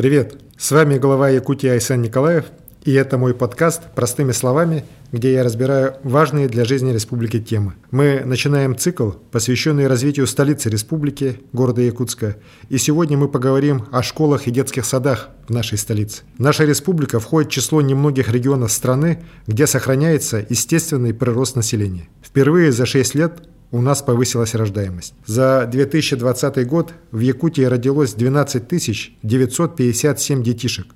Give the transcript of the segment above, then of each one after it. Привет! С вами глава Якутии Айсен Николаев, и это мой подкаст «Простыми словами», где я разбираю важные для жизни республики темы. Мы начинаем цикл, посвященный развитию столицы республики, города Якутска, и сегодня мы поговорим о школах и детских садах в нашей столице. Наша республика входит в число немногих регионов страны, где сохраняется естественный прирост населения. Впервые за 6 лет у нас повысилась рождаемость. За 2020 год в Якутии родилось 12 957 детишек,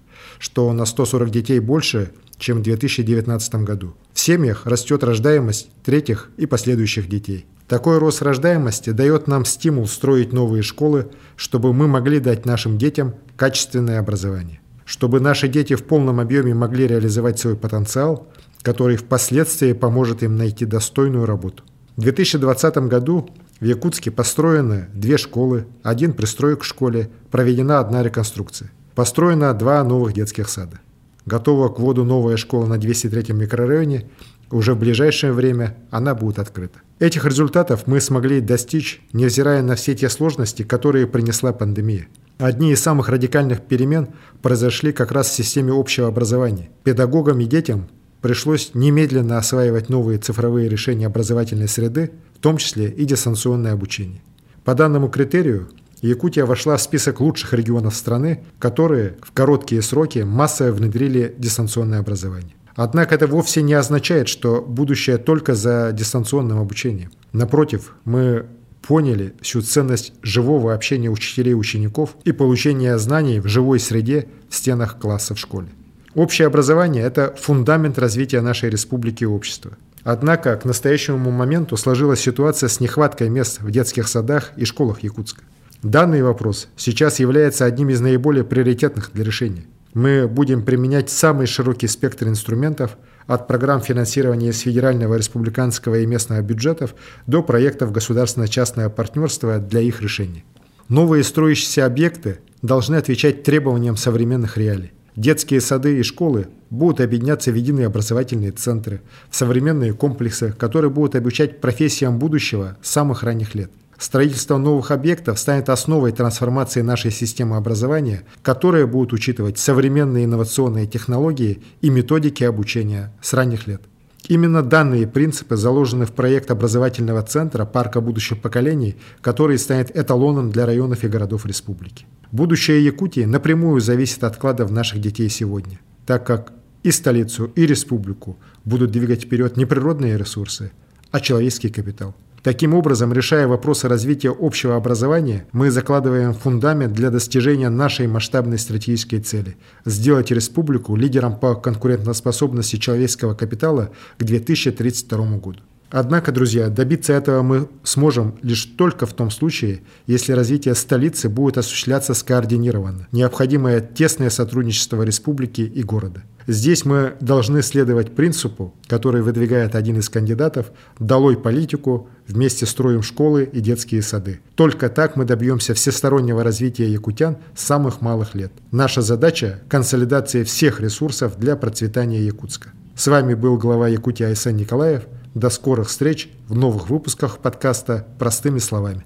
что на 140 детей больше, чем в 2019 году. В семьях растет рождаемость третьих и последующих детей. Такой рост рождаемости дает нам стимул строить новые школы, чтобы мы могли дать нашим детям качественное образование. Чтобы наши дети в полном объеме могли реализовать свой потенциал, который впоследствии поможет им найти достойную работу. В 2020 году в Якутске построены 2 школы, 1 пристрой к школе, проведена 1 реконструкция. Построено 2 новых детских сада. Готова к вводу новая школа на 203-м микрорайоне. Уже в ближайшее время она будет открыта. Этих результатов мы смогли достичь, невзирая на все те сложности, которые принесла пандемия. Одни из самых радикальных перемен произошли как раз в системе общего образования. Педагогам и детям пришлось немедленно осваивать новые цифровые решения образовательной среды, в том числе и дистанционное обучение. По данному критерию Якутия вошла в список лучших регионов страны, которые в короткие сроки массово внедрили дистанционное образование. Однако это вовсе не означает, что будущее только за дистанционным обучением. Напротив, мы поняли всю ценность живого общения учителей и учеников и получения знаний в живой среде в стенах класса в школе. Общее образование – это фундамент развития нашей республики и общества. Однако к настоящему моменту сложилась ситуация с нехваткой мест в детских садах и школах Якутска. Данный вопрос сейчас является одним из наиболее приоритетных для решения. Мы будем применять самый широкий спектр инструментов от программ финансирования из федерального, республиканского и местного бюджетов до проектов государственно-частного партнерства для их решения. Новые строящиеся объекты должны отвечать требованиям современных реалий. Детские сады и школы будут объединяться в единые образовательные центры, в современные комплексы, которые будут обучать профессиям будущего с самых ранних лет. Строительство новых объектов станет основой трансформации нашей системы образования, которая будет учитывать современные инновационные технологии и методики обучения с ранних лет. Именно данные принципы заложены в проект образовательного центра «Парка будущих поколений», который станет эталоном для районов и городов республики. Будущее Якутии напрямую зависит от вкладов наших детей сегодня, так как и столицу, и республику будут двигать вперед не природные ресурсы, а человеческий капитал. Таким образом, решая вопросы развития общего образования, мы закладываем фундамент для достижения нашей масштабной стратегической цели – сделать республику лидером по конкурентоспособности человеческого капитала к 2032 году. Однако, друзья, добиться этого мы сможем лишь только в том случае, если развитие столицы будет осуществляться скоординированно. Необходимое тесное сотрудничество республики и города. Здесь мы должны следовать принципу, который выдвигает один из кандидатов: «Долой политику, вместе строим школы и детские сады». Только так мы добьемся всестороннего развития якутян с самых малых лет. Наша задача – консолидация всех ресурсов для процветания Якутска. С вами был глава Якутии Айсен Николаев. До скорых встреч в новых выпусках подкаста «Простыми словами».